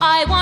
I want